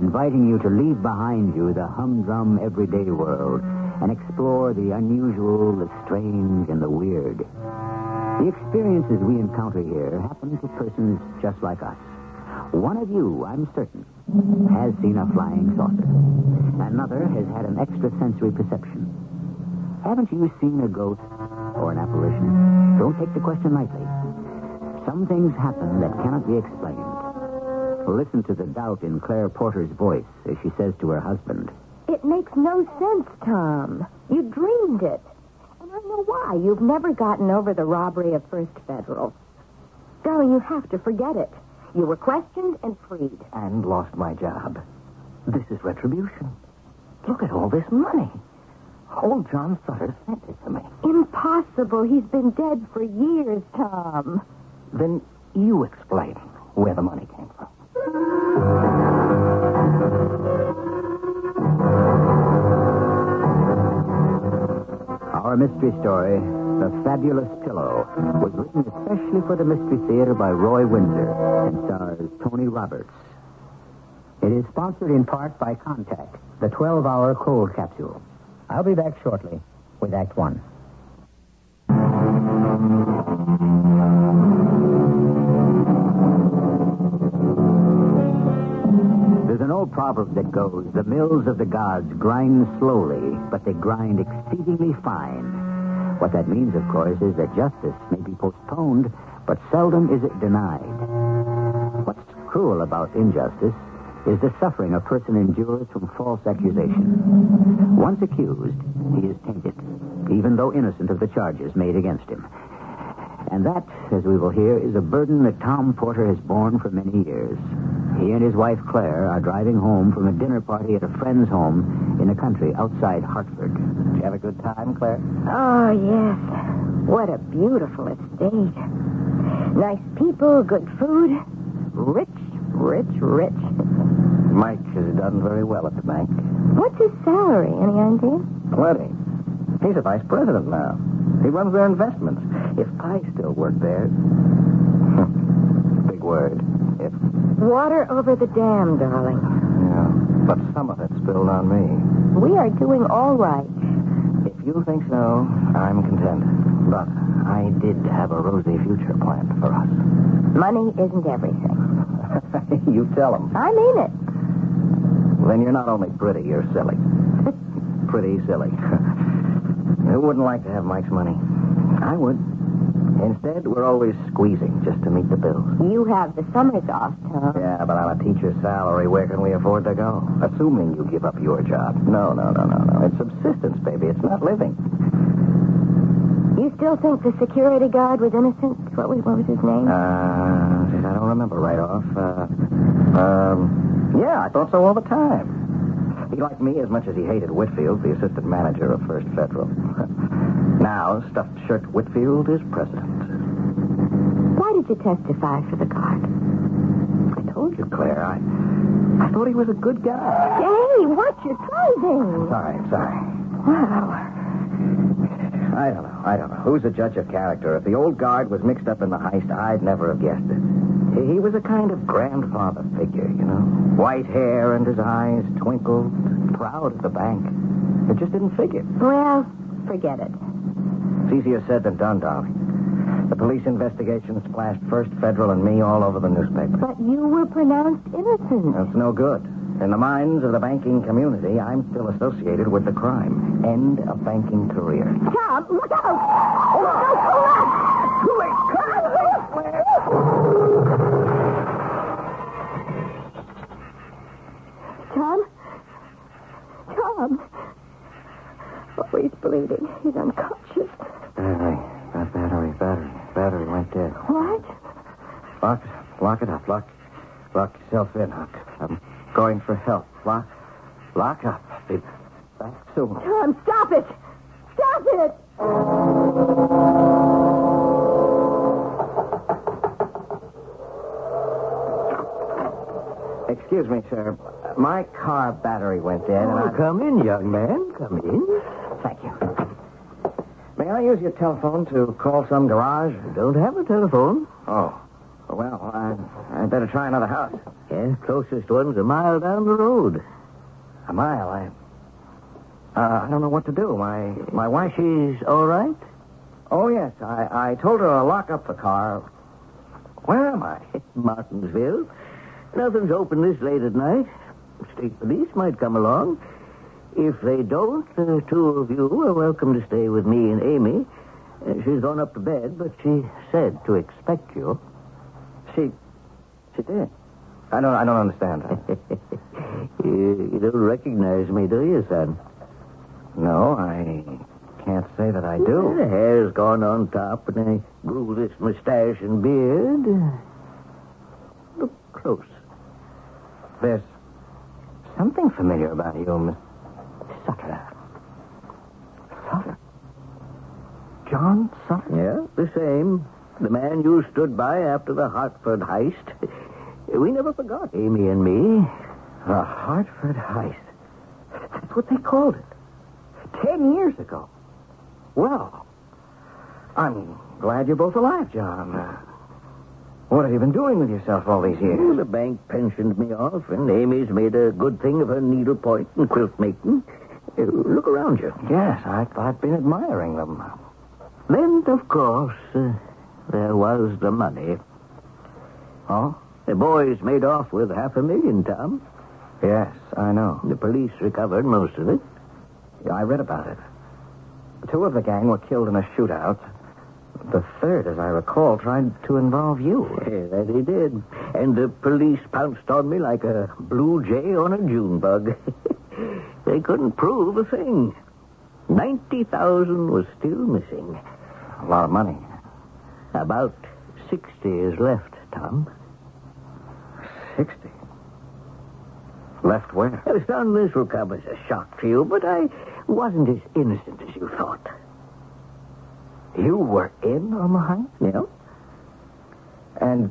inviting you to leave behind you the humdrum everyday world and explore the unusual, the strange, and the weird. The experiences we encounter here happen to persons just like us. One of you, I'm certain, has seen a flying saucer. Another has had an extrasensory perception. Haven't you seen a ghost or an apparition? Don't take the question lightly. Some things happen that cannot be explained. Listen to the doubt in Claire Porter's voice as she says to her husband, "It makes no sense, Tom. You dreamed it. And I know why. You've never gotten over the robbery of First Federal. Darling, you have to forget it. You were questioned and freed. And lost my job. This is retribution. Look at all this money. Old John Sutter sent it to me." "Impossible. He's been dead for years, Tom." "Then you explain where the money came from." Our mystery story, The Fabulous Pillow, was written especially for the Mystery Theater by Roy Windsor and stars Tony Roberts. It is sponsored in part by Contact, the 12-hour cold capsule. I'll be back shortly with Act One. Proverb that goes, "The mills of the gods grind slowly, but they grind exceedingly fine." What that means, of course, is that justice may be postponed, but seldom is it denied. What's cruel about injustice is the suffering a person endures from false accusation. once accused, he is tainted, even though innocent of the charges made against him. And that, as we will hear, is a burden that Tom Porter has borne for many years. He and his wife, Claire, are driving home from a dinner party at a friend's home in the country outside Hartford. Did you have a good time, Claire? Oh, yes. What a beautiful estate. Nice people, good food, rich. Mike has done very well at the bank. What's his salary? Any idea? Plenty. He's a vice president now. He runs their investments. If I still worked there... Big word. If... Water over the dam, darling. Yeah, but some of it spilled on me. We are doing all right. If you think so, I'm content. But I did have a rosy future planned for us. Money isn't everything. You tell them. I mean it. Then you're not only pretty, you're silly. Pretty silly. Who wouldn't like to have Mike's money? I would. Instead, we're always squeezing just to meet the bills. You have the summers off, Tom. Yeah, but on a teacher's salary, where can we afford to go? Assuming you give up your job. No. It's subsistence, baby. It's not living. You still think the security guard was innocent? What was his name? I don't remember right off. Yeah, I thought so all the time. He liked me as much as he hated Whitfield, the assistant manager of First Federal. Now, Stuffed Shirt Whitfield is president. Why did you testify for the guard? I told you, Claire. I thought he was a good guy. Hey, watch your driving. Sorry. Wow. I don't know. Who's a judge of character? If the old guard was mixed up in the heist, I'd never have guessed it. He was a kind of grandfather figure, you know. White hair and his eyes twinkled, proud of the bank. It just didn't figure. Well, forget it. It's easier said than done, darling. The police investigation splashed First Federal and me all over the newspaper. But you were pronounced innocent. That's no good. In the minds of the banking community, I'm still associated with the crime. End of banking career. Tom, look out! Oh, look out! Too late! Come on! Tom! Oh, he's bleeding. He's unconscious. Battery went dead. What? Lock it up. Lock yourself in, Huck. Going for help. Lock up. Be back soon. Tom, stop it! Stop it! Excuse me, sir. My car battery went dead. Oh, come in, young man. Come in. Thank you. May I use your telephone to call some garage? I don't have a telephone. Oh. Well, I'd better try another house. Yes, closest one's a mile down the road. A mile? I don't know what to do. My wife... She's all right? Oh, yes. I told her to lock up the car. Where am I? Martinsville. Nothing's open this late at night. State police might come along. If they don't, the two of you are welcome to stay with me and Amy. She's gone up to bed, but she said to expect you. She did. I don't understand. You don't recognize me, do you, son? No, I can't say that I do. The hair's gone on top, and I grew this mustache and beard. Look close. There's something familiar about you, Miss Sutter. Sutter? John Sutter? Yeah, the same. The man you stood by after the Hartford heist. We never forgot, Amy and me. The Hartford heist. That's what they called it. 10 years ago. Well, I'm glad you're both alive, John. What have you been doing with yourself all these years? Well, the bank pensioned me off, and Amy's made a good thing of her needlepoint and quilt making. Look around you. Yes, I've been admiring them. Then, of course... there was the money. Oh? The boys made off with $500,000, Tom. Yes, I know. The police recovered most of it. Yeah, I read about it. 2 of the gang were killed in a shootout. The 3rd, as I recall, tried to involve you. Yeah, that he did. And the police pounced on me like a blue jay on a June bug. They couldn't prove a thing. 90,000 was still missing. A lot of money. About 60 is left, Tom. 60? Left where? Some of this will come as a shock to you, but I wasn't as innocent as you thought. You were in on the heist? Yeah. And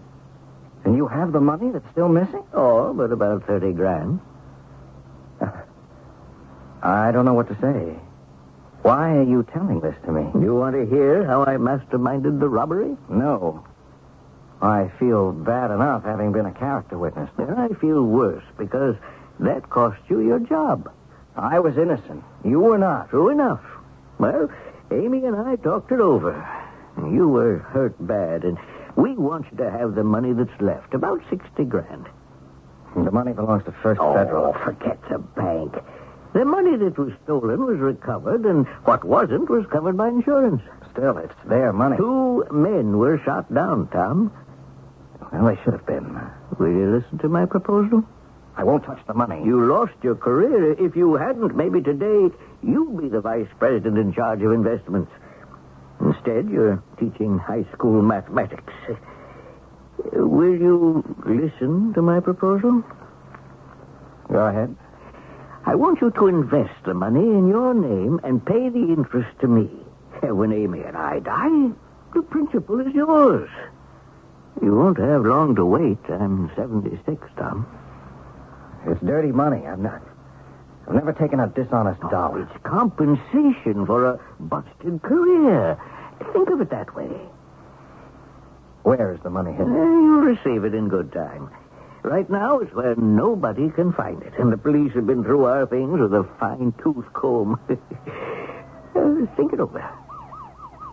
you have the money that's still missing? Oh, but about 30 grand. I don't know what to say. Why are you telling this to me? You want to hear how I masterminded the robbery? No. I feel bad enough having been a character witness. Then I feel worse because that cost you your job. I was innocent. You were not. True enough. Well, Amy and I talked it over. You were hurt bad, and we want you to have the money that's left, about 60 grand. The money belongs to First Federal. Oh, forget the bank. The money that was stolen was recovered, and what wasn't was covered by insurance. Still, it's their money. 2 men were shot down, Tom. Well, they should have been. Will you listen to my proposal? I won't touch the money. You lost your career. If you hadn't, maybe today you'd be the vice president in charge of investments. Instead, you're teaching high school mathematics. Will you listen to my proposal? Go ahead. I want you to invest the money in your name and pay the interest to me. When Amy and I die, the principal is yours. You won't have long to wait. I'm 76, Tom. It's dirty money. I've never taken a dishonest dollar. It's compensation for a busted career. Think of it that way. Where is the money hidden? You'll receive it in good time. Right now, it's where nobody can find it. And the police have been through our things with a fine-tooth comb. Think it over.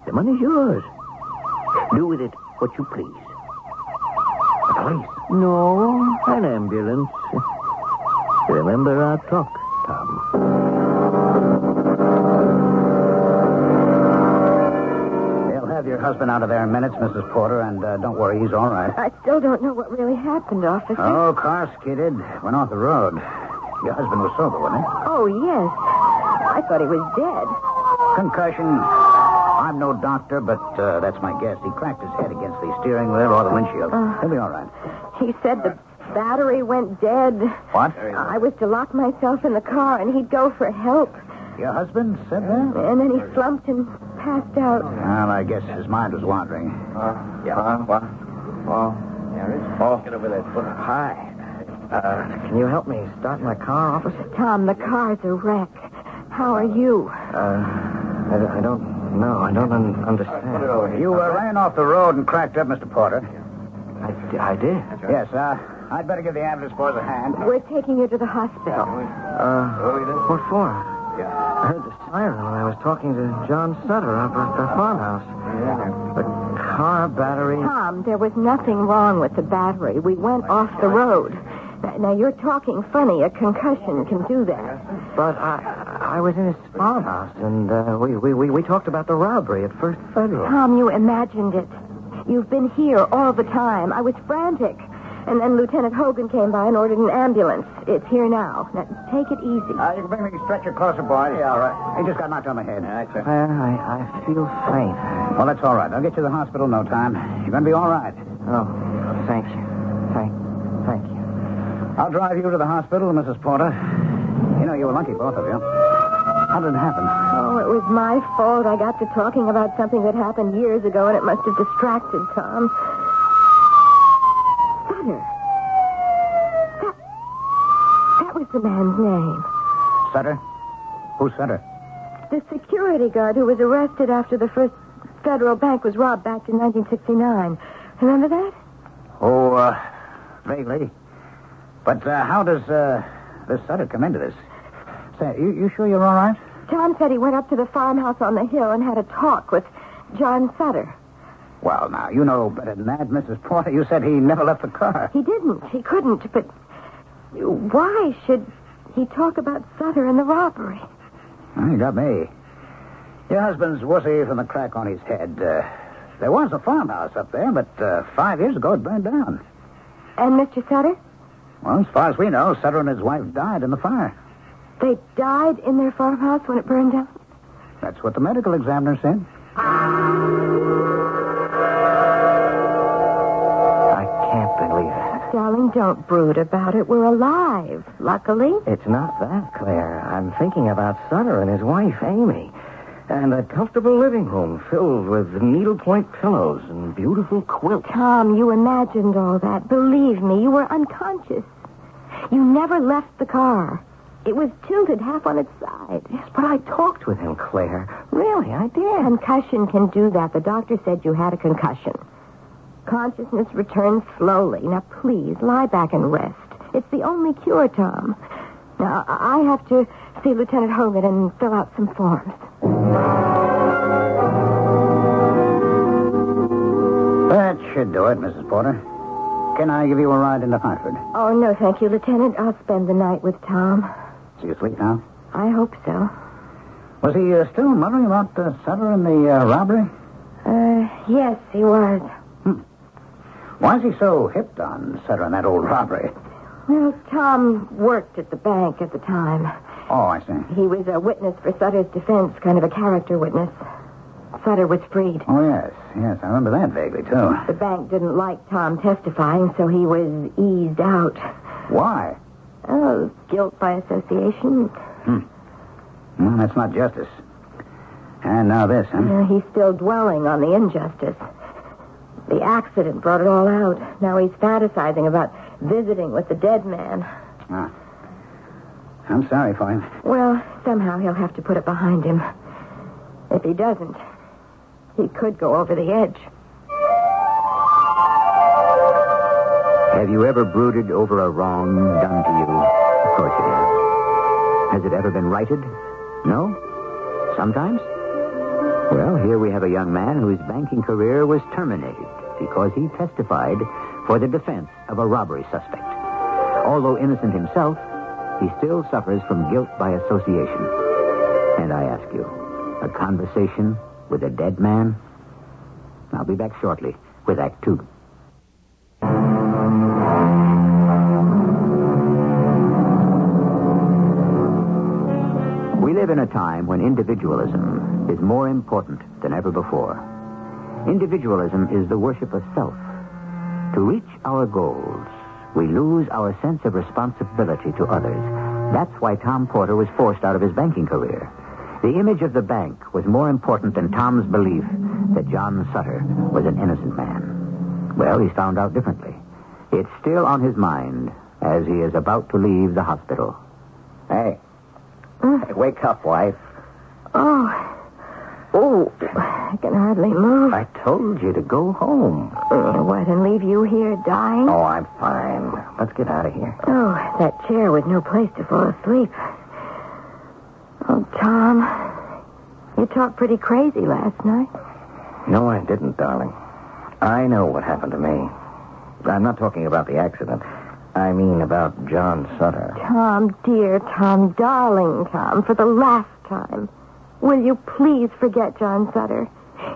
The money's yours. Do with it what you please. The police? No, an ambulance. Remember our talk, Tom. They'll have your husband out of there in minutes, Mrs. Porter, and don't worry, he's all right. I still don't know what really happened, officer. Oh, car skidded. Went off the road. Your husband was sober, wasn't he? Oh, yes. I thought he was dead. Concussion. I'm no doctor, but that's my guess. He cracked his head against the steering wheel or the windshield. He'll be all right. He said the battery went dead. What? I was to lock myself in the car, and he'd go for help. Your husband said that? And then he slumped and passed out. Well, I guess his mind was wandering. Get over that foot. Hi. Can you help me start my car, officer? Tom, the car's a wreck. How are you? I don't know. I don't understand. You ran off the road and cracked up, Mr. Porter. I did? Yes, I'd better give the ambulance boys a hand. We're taking you to the hospital. What for? I heard the siren when I was talking to John Sutter up at the farmhouse. The car battery... Tom, there was nothing wrong with the battery. We went off the road. Now, you're talking funny. A concussion can do that. But I was in his farmhouse, and we talked about the robbery at First Federal. Tom, you imagined it. You've been here all the time. I was frantic. And then Lieutenant Hogan came by and ordered an ambulance. It's here now. Now, take it easy. You can bring me a stretcher closer, boy. Yeah, all right. He just got knocked on the head. All right, sir. I feel faint. Well, that's all right. I'll get you to the hospital in no time. You're going to be all right. Oh, thank you. Thank you. I'll drive you to the hospital, Mrs. Porter. You know, you were lucky, both of you. How did it happen? Oh, it was my fault. I got to talking about something that happened years ago, and it must have distracted Tom. That was the man's name. Sutter? Who's Sutter? The security guard who was arrested after the First Federal Bank was robbed back in 1969. Remember that? Oh, vaguely. But how does this Sutter come into this? Say, you sure you're all right? Tom said he went up to the farmhouse on the hill and had a talk with John Sutter. Well, now, you know better than that, Mrs. Porter. You said he never left the car. He didn't. He couldn't. But why should he talk about Sutter and the robbery? Well, you got me. Your husband's wussy from the crack on his head. There was a farmhouse up there, but 5 years ago it burned down. And Mr. Sutter? Well, as far as we know, Sutter and his wife died in the fire. They died in their farmhouse when it burned down? That's what the medical examiner said. I can't believe it. Darling, don't brood about it. We're alive, luckily. It's not that, Claire. I'm thinking about Sutter and his wife, Amy. And a comfortable living room filled with needlepoint pillows and beautiful quilts. Tom, you imagined all that. Believe me, you were unconscious. You never left the car. It was tilted half on its side. Yes, but I talked with him, Claire. Really, I did. Concussion can do that. The doctor said you had a concussion. Consciousness returns slowly. Now, please, lie back and rest. It's the only cure, Tom. Now, I have to see Lieutenant Hogan and fill out some forms. That should do it, Mrs. Porter. Can I give you a ride into Hartford? Oh, no, thank you, Lieutenant. I'll spend the night with Tom. Is he asleep now? I hope so. Was he still muttering about Sutter and the robbery? Yes, he was. Why is he so hipped on Sutter and that old robbery? Well, Tom worked at the bank at the time. Oh, I see. He was a witness for Sutter's defense, kind of a character witness. Sutter was freed. Oh, yes. I remember that vaguely, too. The bank didn't like Tom testifying, so he was eased out. Why? Oh, guilt by association. Well, that's not justice. And now this, huh? Yeah, he's still dwelling on the injustice. The accident brought it all out. Now he's fantasizing about visiting with the dead man. Ah. I'm sorry for him. Well, somehow he'll have to put it behind him. If he doesn't, he could go over the edge. Have you ever brooded over a wrong done to you? Of course you have. Has it ever been righted? No? Sometimes? Well, here we have a young man whose banking career was terminated because he testified for the defense of a robbery suspect. Although innocent himself, he still suffers from guilt by association. And I ask you, a conversation with a dead man? I'll be back shortly with Act Two. We live in a time when individualism is more important than ever before. Individualism is the worship of self. To reach our goals, we lose our sense of responsibility to others. That's why Tom Porter was forced out of his banking career. The image of the bank was more important than Tom's belief that John Sutter was an innocent man. Well, he's found out differently. It's still on his mind as he is about to leave the hospital. Hey. Hey, wake up, wife. Oh, I can hardly move. I told you to go home. What, and leave you here dying? Oh, I'm fine. Let's get out of here. Oh, that chair with no place to fall asleep. Oh, Tom, you talked pretty crazy last night. No, I didn't, darling. I know what happened to me. I'm not talking about the accident. I mean about John Sutter. Tom, dear Tom, darling Tom, for the last time. Will you please forget John Sutter?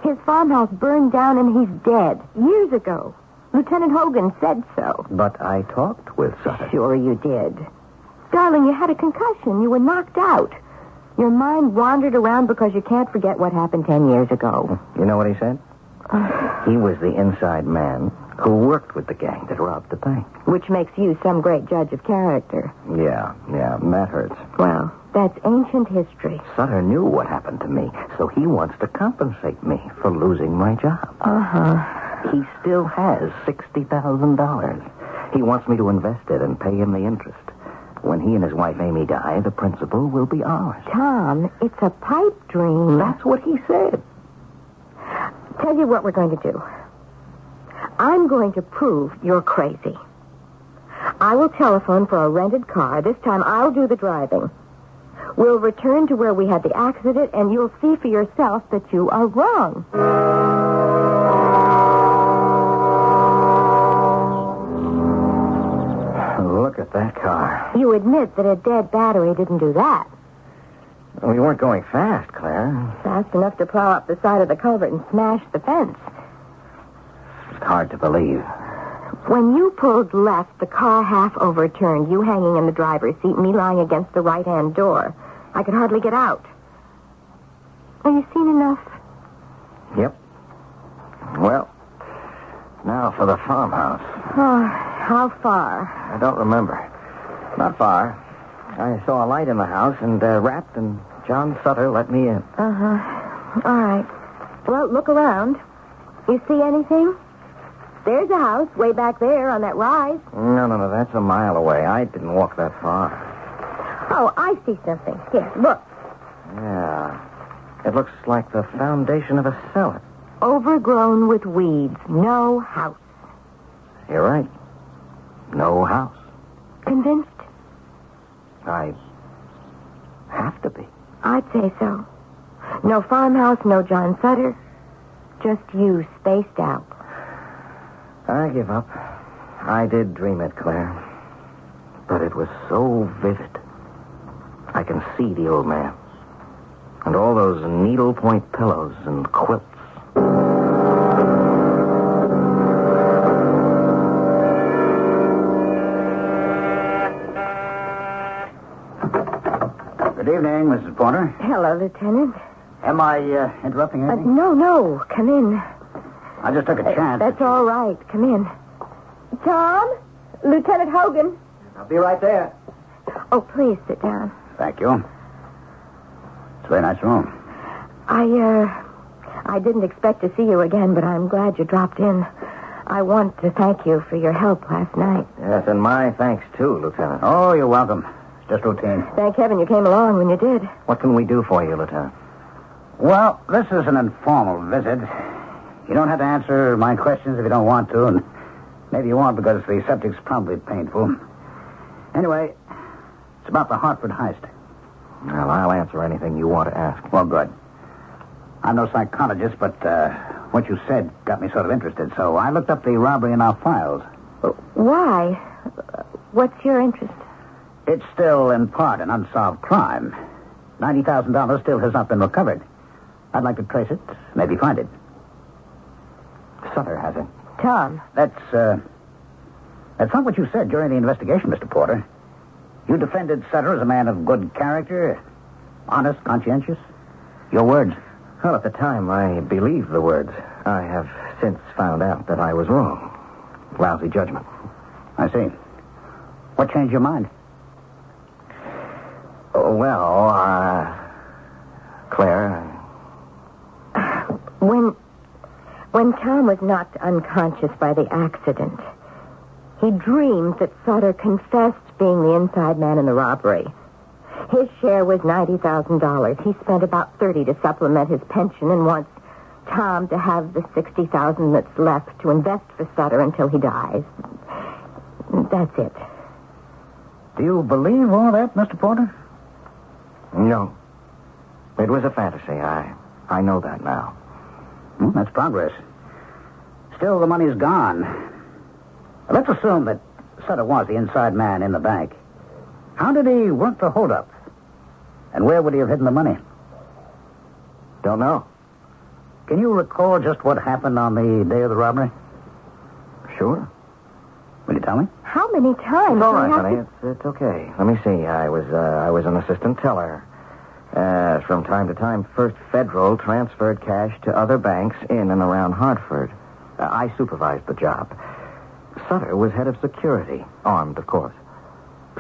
His farmhouse burned down and he's dead. Years ago. Lieutenant Hogan said so. But I talked with Sutter. Sure you did. Darling, you had a concussion. You were knocked out. Your mind wandered around because you can't forget what happened 10 years ago. You know what he said? He was the inside man who worked with the gang that robbed the bank. Which makes you some great judge of character. Yeah, that hurts. Well... that's ancient history. Sutter knew what happened to me, so he wants to compensate me for losing my job. Uh-huh. He still has $60,000. He wants me to invest it and pay him the interest. When he and his wife Amy die, the principal will be ours. Tom, it's a pipe dream. That's what he said. Tell you what we're going to do. I'm going to prove you're crazy. I will telephone for a rented car. This time I'll do the driving. We'll return to where we had the accident, and you'll see for yourself that you are wrong. Look at that car. You admit that a dead battery didn't do that. We weren't going fast, Claire. Fast enough to plow up the side of the culvert and smash the fence. It's hard to believe. When you pulled left, the car half overturned, you hanging in the driver's seat, me lying against the right-hand door. I could hardly get out. Have you seen enough? Yep. Well, now for the farmhouse. Oh, how far? I don't remember. Not far. I saw a light in the house and rapped, and John Sutter let me in. Uh-huh. All right. Well, look around. You see anything? There's a house way back there on that rise. No. That's a mile away. I didn't walk that far. Oh, I see something. Here, look. Yeah. It looks like the foundation of a cellar. Overgrown with weeds. No house. You're right. No house. Convinced? I have to be. I'd say so. No farmhouse, no John Sutter. Just you spaced out. I give up. I did dream it, Claire. But it was so vivid. I can see the old man. And all those needlepoint pillows and quilts. Good evening, Mrs. Pointer. Hello, Lieutenant. Am I interrupting anything? No. Come in. I just took a chance. That's all right. Come in. Tom? Lieutenant Hogan? I'll be right there. Oh, please sit down. Thank you. It's a very nice room. I didn't expect to see you again, but I'm glad you dropped in. I want to thank you for your help last night. Yes, and my thanks, too, Lieutenant. Oh, you're welcome. It's just routine. Thank heaven you came along when you did. What can we do for you, Lieutenant? Well, this is an informal visit. You don't have to answer my questions if you don't want to, and maybe you won't because the subject's probably painful. Anyway, it's about the Hartford heist. Well, I'll answer anything you want to ask. Well, good. I'm no psychologist, but what you said got me sort of interested, so I looked up the robbery in our files. Why? What's your interest? It's still, in part, an unsolved crime. $90,000 still has not been recovered. I'd like to trace it, maybe find it. Sutter has it. Tom. That's not what you said during the investigation, Mr. Porter. You defended Sutter as a man of good character, honest, conscientious. Your words. Well, at the time, I believed the words. I have since found out that I was wrong. Lousy judgment. I see. What changed your mind? Oh, well, Claire. When Tom was knocked unconscious by the accident, he dreamed that Sutter confessed being the inside man in the robbery. His share was $90,000. He spent about $30,000 to supplement his pension and wants Tom to have the $60,000 that's left to invest for Sutter until he dies. That's it. Do you believe all that, Mr. Porter? No. It was a fantasy. I know that now. Well, that's progress. Still, the money's gone. Let's assume that Sutter was the inside man in the bank. How did he work the holdup? And where would he have hidden the money? Don't know. Can you recall just what happened on the day of the robbery? Sure. Will you tell me? How many times? It's all right, honey. To... It's okay. Let me see. I was an assistant teller. From time to time, First Federal transferred cash to other banks in and around Hartford. I supervised the job. Sutter was head of security, armed, of course.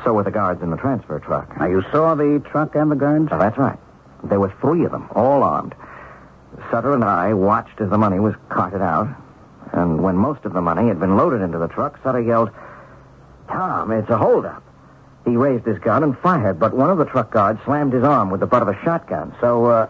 So were the guards in the transfer truck. Now, you saw the truck and the guards? Oh, that's right. There were three of them, all armed. Sutter and I watched as the money was carted out. And when most of the money had been loaded into the truck, Sutter yelled, "Tom, it's a holdup." He raised his gun and fired, but one of the truck guards slammed his arm with the butt of a shotgun. So,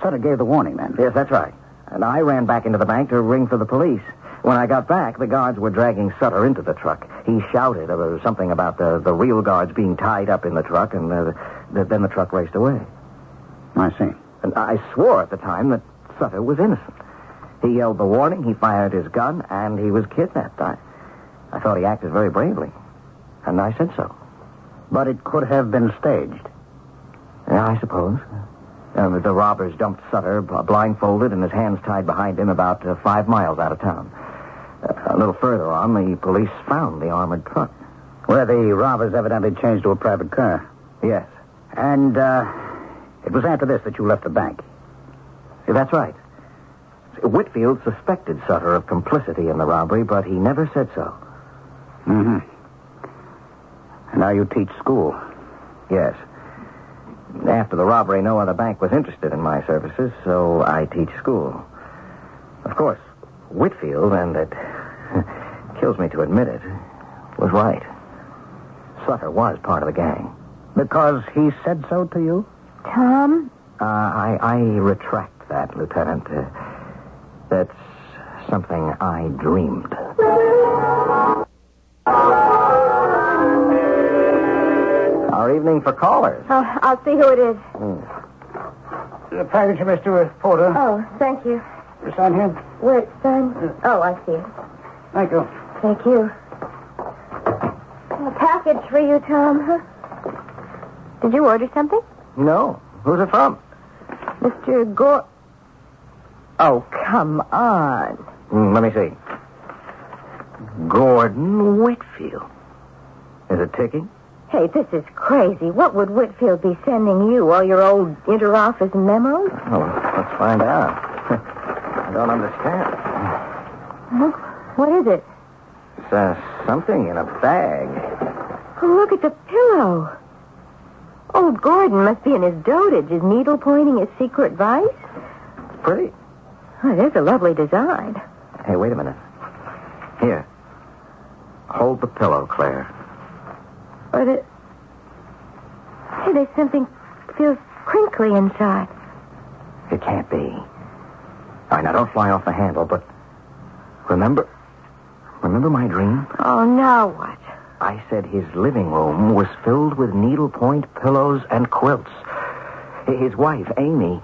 Sutter gave the warning then. Yes, that's right. And I ran back into the bank to ring for the police. When I got back, the guards were dragging Sutter into the truck. He shouted something about the real guards being tied up in the truck, and then the truck raced away. I see. And I swore at the time that Sutter was innocent. He yelled the warning, he fired his gun, and he was kidnapped. I thought he acted very bravely, and I said so. But it could have been staged. Yeah, I suppose. The robbers dumped Sutter blindfolded and his hands tied behind him about 5 miles out of town. A little further on, the police found the armored truck. Where the robbers evidently changed to a private car. Yes. And it was after this that you left the bank. That's right. Whitfield suspected Sutter of complicity in the robbery, but he never said so. Mm-hmm. And now you teach school. Yes. After the robbery, no other bank was interested in my services, so I teach school. Of course, Whitfield, and it kills me to admit it, was right. Sutter was part of the gang. Because he said so to you? Tom? I retract that, Lieutenant. That's something I dreamed. Our evening for callers. Oh, I'll see who it is. The package, Mr. Porter. Oh, thank you. Sign here? Where sign? Oh, I see it. Thank you. Thank you. A package for you, Tom. Huh? Did you order something? No. Who's it from? Mr. Gore... Oh, come on. Let me see. Gordon Whitfield. Is it ticking? Hey, this is crazy. What would Whitfield be sending you? All your old interoffice memos? Oh, let's find out. I don't understand. What is it? It's something in a bag. Oh, look at the pillow. Old Gordon must be in his dotage, his needle pointing, his secret vice. It's pretty. Oh, it is a lovely design. Hey, wait a minute. Here. Hold the pillow, Claire. But it... Hey, there's something feels crinkly inside. It can't be. All right, now don't fly off the handle, but remember my dream? Oh, now what? I said his living room was filled with needlepoint, pillows, and quilts. His wife, Amy,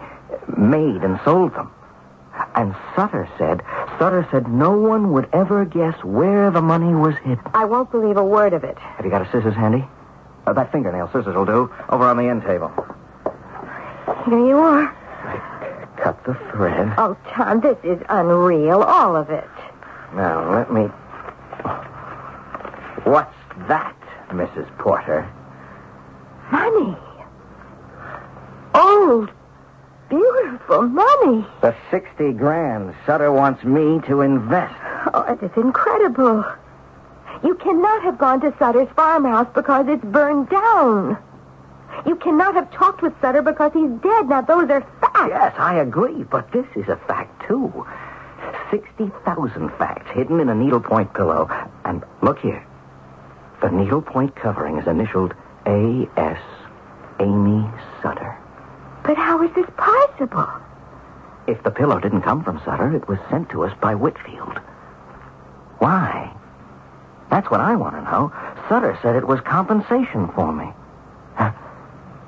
made and sold them. And Sutter said no one would ever guess where the money was hidden. I won't believe a word of it. Have you got a scissors handy? That fingernail scissors will do, over on the end table. Here you are. I cut the thread. Oh, Tom, this is unreal, all of it. Now, let me... What's that, Mrs. Porter? Money. Old. Beautiful money. The 60 grand Sutter wants me to invest. Oh, it is incredible. You cannot have gone to Sutter's farmhouse because it's burned down. You cannot have talked with Sutter because he's dead. Now, those are facts. Yes, I agree, but this is a fact, too. 60,000 facts hidden in a needlepoint pillow. And look here. The needlepoint covering is initialed A.S. Amy Sutter. But how is this possible? If the pillow didn't come from Sutter, it was sent to us by Whitfield. Why? That's what I want to know. Sutter said it was compensation for me.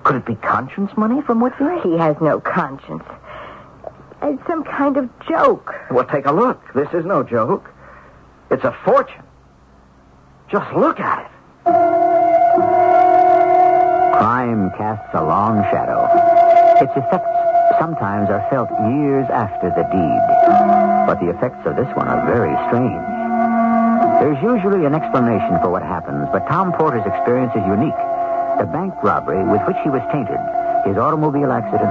Could it be conscience money from Whitfield? He has no conscience. It's some kind of joke. Well, take a look. This is no joke. It's a fortune. Just look at it. Crime casts a long shadow. Its effects sometimes are felt years after the deed. But the effects of this one are very strange. There's usually an explanation for what happens, but Tom Porter's experience is unique. The bank robbery with which he was tainted, his automobile accident,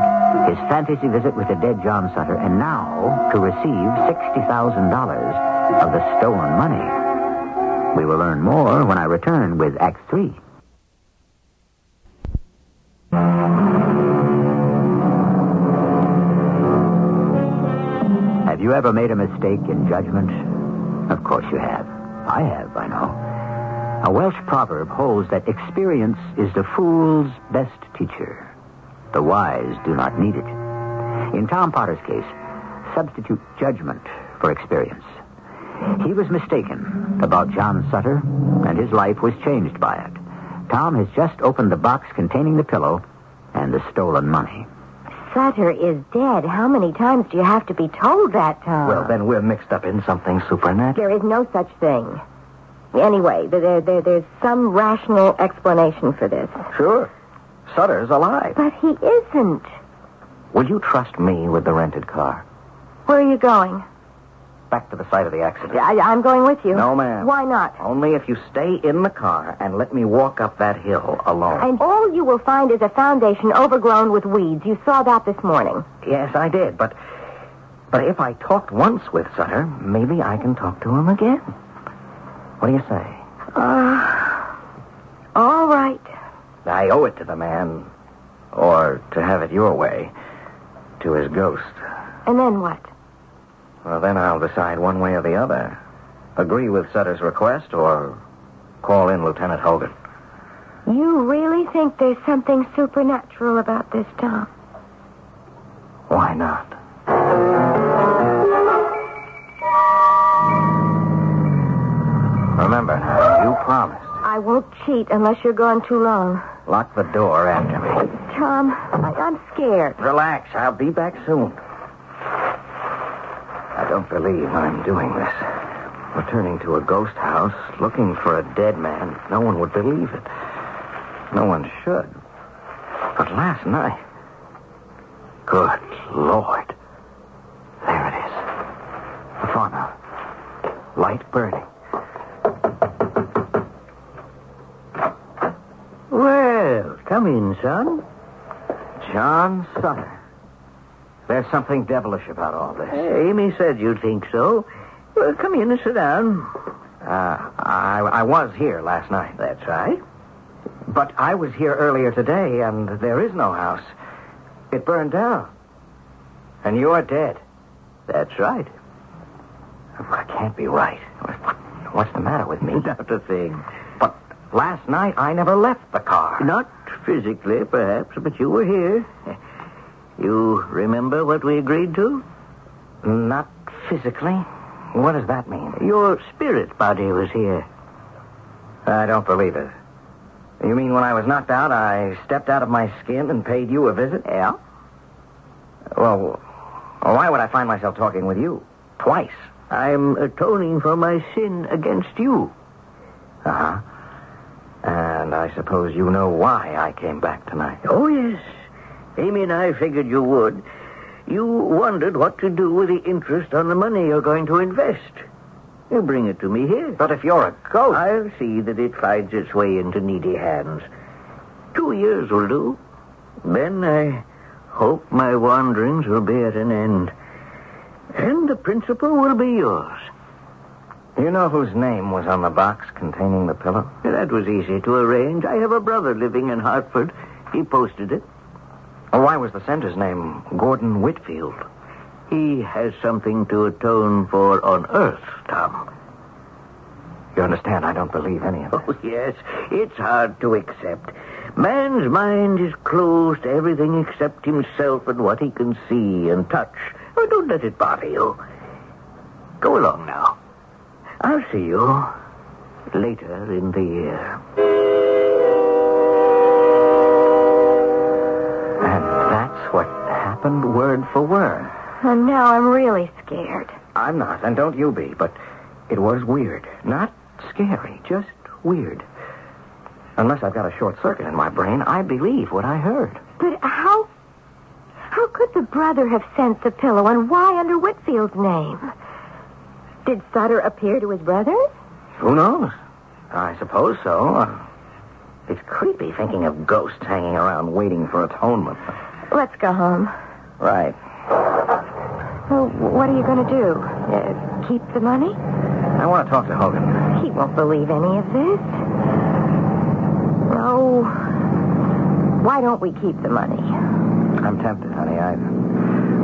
his fantasy visit with the dead John Sutter, and now to receive $60,000 of the stolen money. We will learn more when I return with Act 3. Have you ever made a mistake in judgment? Of course you have. I have, I know. A Welsh proverb holds that experience is the fool's best teacher. The wise do not need it. In Tom Porter's case, substitute judgment for experience. He was mistaken about John Sutter, and his life was changed by it. Tom has just opened the box containing the pillow and the stolen money. Sutter is dead. How many times do you have to be told that, Tom? Well, then we're mixed up in something supernatural. There is no such thing. Anyway, there's some rational explanation for this. Sure. Sutter's alive. But he isn't. Will you trust me with the rented car? Where are you going? back to the site of the accident. I'm going with you. No, ma'am. Why not? Only if you stay in the car and let me walk up that hill alone. And all you will find is a foundation overgrown with weeds. You saw that this morning. Yes, I did, but if I talked once with Sutter, maybe I can talk to him again. What do you say? All right. I owe it to the man, or to have it your way, to his ghost. And then what? Well, then I'll decide one way or the other. Agree with Sutter's request or call in Lieutenant Hogan. You really think there's something supernatural about this town? Why not? Remember, you promised. I won't cheat unless you're gone too long. Lock the door after me. Tom, I'm scared. Relax. I'll be back soon. I don't believe I'm doing this. Returning to a ghost house, looking for a dead man. No one would believe it. No one should. But last night... Good Lord. There it is. The farmhouse. Light burning. Well, come in, son. John Sutter. There's something devilish about all this. Amy said you'd think so. Well, come in and sit down. I was here last night. That's right. But I was here earlier today, and there is no house. It burned down. And you're dead. That's right. I can't be right. What's the matter with me? Not a thing. But last night I never left the car. Not physically, perhaps, but you were here. You remember what we agreed to? Not physically. What does that mean? Your spirit body was here. I don't believe it. You mean when I was knocked out, I stepped out of my skin and paid you a visit? Yeah. Well, why would I find myself talking with you? Twice. I'm atoning for my sin against you. Uh-huh. And I suppose you know why I came back tonight. Oh, yes. Amy and I figured you would. You wondered what to do with the interest on the money you're going to invest. You bring it to me here. But if you're a ghost... I'll see that it finds its way into needy hands. 2 years will do. Then I hope my wanderings will be at an end. And the principal will be yours. You know whose name was on the box containing the pillow? That was easy to arrange. I have a brother living in Hartford. He posted it. Why was the sender's name Gordon Whitfield? He has something to atone for on Earth, Tom. You understand, I don't believe any of it. Oh, yes. It's hard to accept. Man's mind is closed to everything except himself and what he can see and touch. Oh, don't let it bother you. Go along now. I'll see you later in the year. What happened word for word. And now I'm really scared. I'm not, and don't you be, but it was weird. Not scary, just weird. Unless I've got a short circuit in my brain, I believe what I heard. But how could the brother have sent the pillow, and why under Whitfield's name? Did Sutter appear to his brother? Who knows? I suppose so. It's creepy thinking of ghosts hanging around waiting for atonement. Let's go home. Right. Well, what are you going to do? Keep the money? I want to talk to Hogan. He won't believe any of this. No. Why don't we keep the money? I'm tempted, honey. I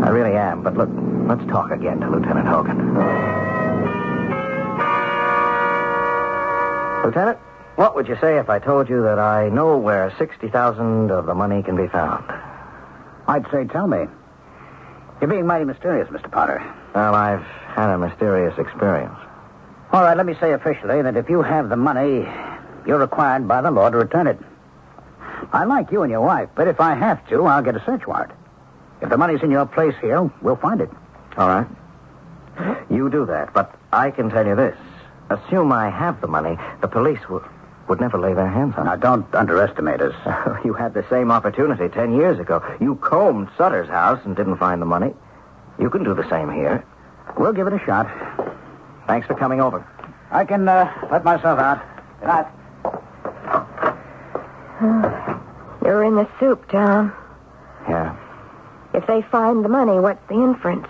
really am. But look, let's talk again to Lieutenant Hogan. Lieutenant, what would you say if I told you that I know where $60,000 of the money can be found? I'd say, tell me. You're being mighty mysterious, Mr. Potter. Well, I've had a mysterious experience. All right, let me say officially that if you have the money, you're required by the law to return it. I like you and your wife, but if I have to, I'll get a search warrant. If the money's in your place here, we'll find it. All right. You do that, but I can tell you this. Assume I have the money, the police would never lay their hands on it. Now, don't underestimate us. You had the same opportunity 10 years ago. You combed Sutter's house and didn't find the money. You can do the same here. We'll give it a shot. Thanks for coming over. I can let myself out. Good night. You're in the soup, Tom. Yeah. If they find the money, what's the inference?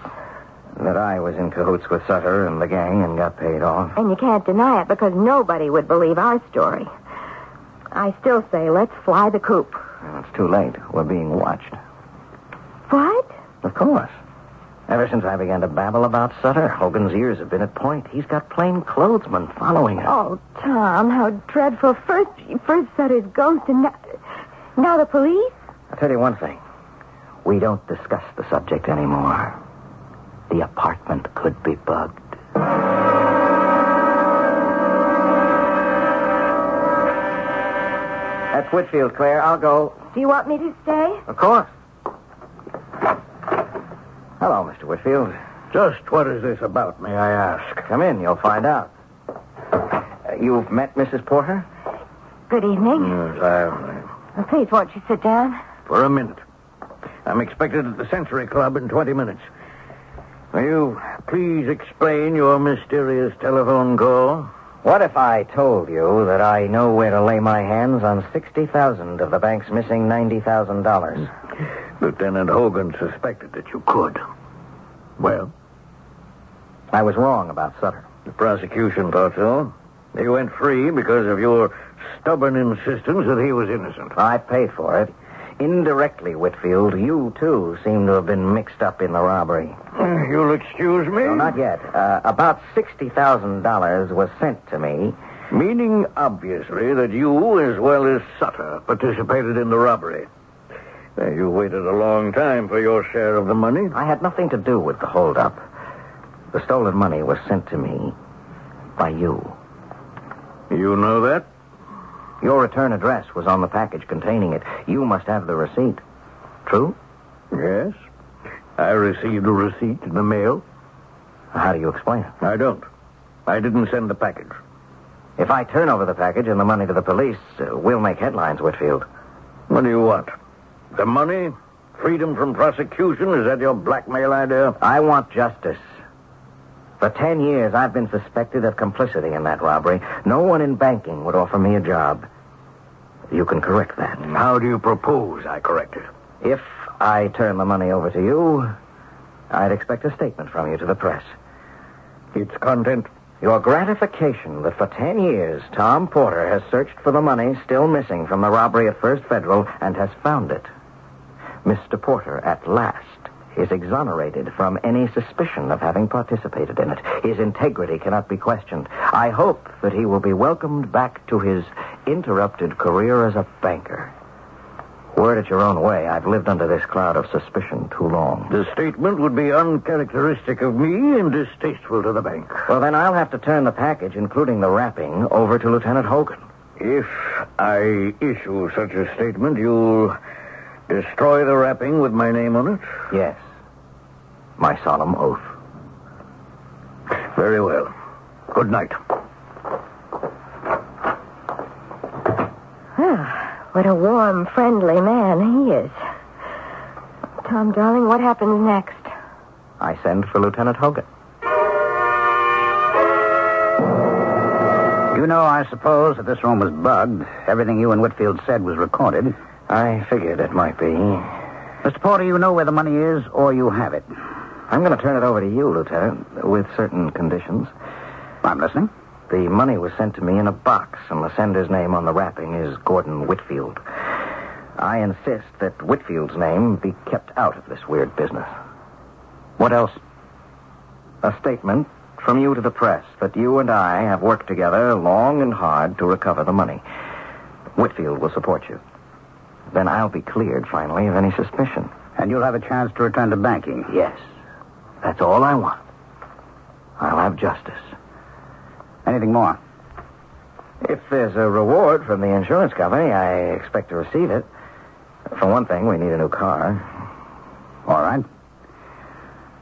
That I was in cahoots with Sutter and the gang and got paid off. And you can't deny it because nobody would believe our story. I still say let's fly the coop. Well, it's too late. We're being watched. What? Of course. Ever since I began to babble about Sutter, Hogan's ears have been at point. He's got plainclothesmen following us. Oh, Tom, how dreadful. First Sutter's ghost and now the police? I'll tell you one thing. We don't discuss the subject anymore. The apartment could be bugged. That's Whitfield, Claire. I'll go. Do you want me to stay? Of course. Hello, Mr. Whitfield. Just what is this about, may I ask? Come in, you'll find out. You've met Mrs. Porter? Good evening. Yes, I have. Well, please, won't you sit down? For a minute. I'm expected at the Century Club in 20 minutes. Will you please explain your mysterious telephone call? What if I told you that I know where to lay my hands on $60,000 of the bank's missing $90,000? Lieutenant Hogan suspected that you could. Well? I was wrong about Sutter. The prosecution thought so. He went free because of your stubborn insistence that he was innocent. I paid for it. Indirectly, Whitfield, you, too, seem to have been mixed up in the robbery. You'll excuse me? No, not yet. About $60,000 was sent to me. Meaning, obviously, that you, as well as Sutter, participated in the robbery. You waited a long time for your share of the money. I had nothing to do with the holdup. The stolen money was sent to me by you. You know that? Your return address was on the package containing it. You must have the receipt. True? Yes. I received a receipt in the mail. How do you explain it? I don't. I didn't send the package. If I turn over the package and the money to the police, we'll make headlines, Whitfield. What do you want? The money? Freedom from prosecution? Is that your blackmail idea? I want justice. For 10 years, I've been suspected of complicity in that robbery. No one in banking would offer me a job. You can correct that. How do you propose I correct it? If I turn the money over to you, I'd expect a statement from you to the press. Its content? Your gratification that for 10 years, Tom Porter has searched for the money still missing from the robbery at First Federal and has found it. Mr. Porter, at last, is exonerated from any suspicion of having participated in it. His integrity cannot be questioned. I hope that he will be welcomed back to his interrupted career as a banker. Word it your own way. I've lived under this cloud of suspicion too long. The statement would be uncharacteristic of me and distasteful to the bank. Well, then I'll have to turn the package, including the wrapping, over to Lieutenant Hogan. If I issue such a statement, you'll destroy the wrapping with my name on it? Yes. My solemn oath. Very well. Good night. Ah, what a warm, friendly man he is. Tom, darling, what happens next? I send for Lieutenant Hogan. You know, I suppose, that this room was bugged. Everything you and Whitfield said was recorded. I figured it might be. Mr. Porter, you know where the money is, or you have it. I'm going to turn it over to you, Lieutenant, with certain conditions. I'm listening. The money was sent to me in a box, and the sender's name on the wrapping is Gordon Whitfield. I insist that Whitfield's name be kept out of this weird business. What else? A statement from you to the press that you and I have worked together long and hard to recover the money. Whitfield will support you. Then I'll be cleared, finally, of any suspicion. And you'll have a chance to return to banking? Yes. That's all I want. I'll have justice. Anything more? If there's a reward from the insurance company, I expect to receive it. For one thing, we need a new car. All right.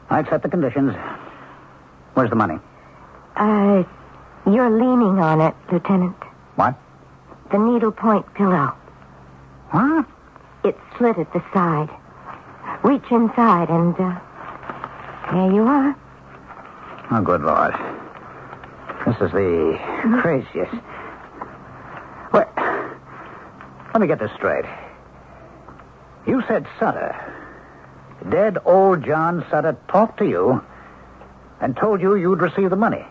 I accept the conditions. Where's the money? You're leaning on it, Lieutenant. What? The needlepoint pillow. What? It's slit at the side. Reach inside and there you are. Oh, good Lord. This is the craziest. Wait. Let me get this straight. You said Sutter, dead old John Sutter, talked to you and told you you'd receive the money.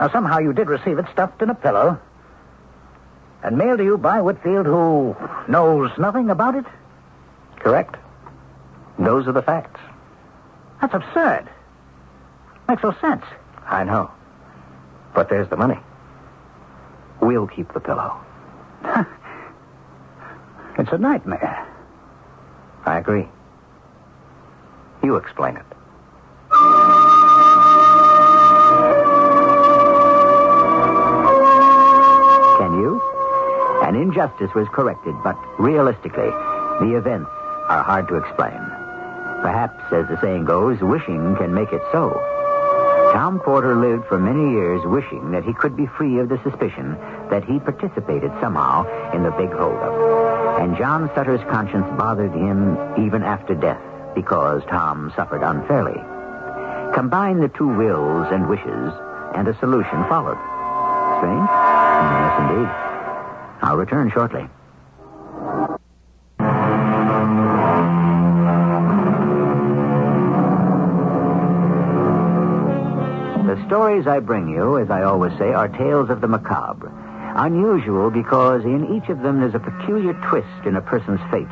Now, somehow you did receive it stuffed in a pillow and mailed to you by Whitfield, who knows nothing about it? Correct. Those are the facts. That's absurd. Makes no sense. I know. But there's the money. We'll keep the pillow. It's a nightmare. I agree. You explain it. Can you? An injustice was corrected, but realistically, the events are hard to explain. Perhaps, as the saying goes, wishing can make it so. Tom Porter lived for many years wishing that he could be free of the suspicion that he participated somehow in the big holdup. And John Sutter's conscience bothered him even after death because Tom suffered unfairly. Combine the two wills and wishes, and a solution followed. Strange? Yes, indeed. I'll return shortly. The stories I bring you, as I always say, are tales of the macabre. Unusual because in each of them there's a peculiar twist in a person's fate.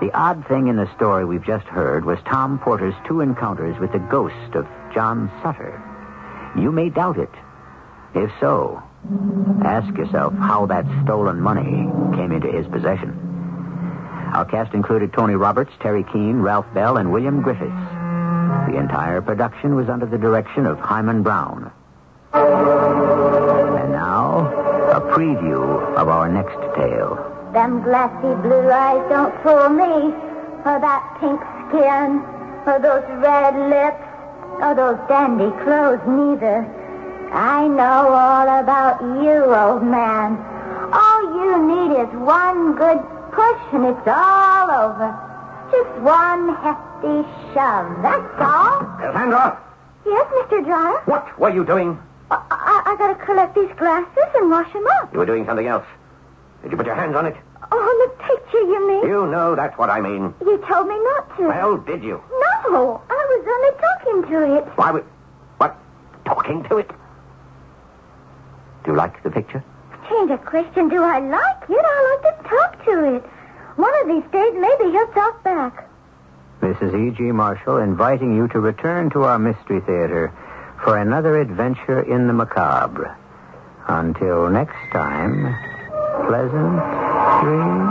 The odd thing in the story we've just heard was Tom Porter's two encounters with the ghost of John Sutter. You may doubt it. If so, ask yourself how that stolen money came into his possession. Our cast included Tony Roberts, Terry Keane, Ralph Bell, and William Griffiths. The entire production was under the direction of Hyman Brown. And now, a preview of our next tale. Them glassy blue eyes don't fool me, or that pink skin, or those red lips, or those dandy clothes neither. I know all about you, old man. All you need is one good push and it's all over. Just one hefty shove, that's all. Cassandra! Yes, Mr. Dreyer? What were you doing? I got to collect these glasses and wash them up. You were doing something else. Did you put your hands on it? Oh, on the picture, you mean? You know that's what I mean. You told me not to. Well, did you? No, I was only talking to it. Why would... What? Talking to it? Do you like the picture? Change of question, do I like it? I like to talk to it. One of these days, maybe he'll talk back. Mrs. E.G. Marshall inviting you to return to our Mystery Theater for another adventure in the macabre. Until next time, pleasant dreams.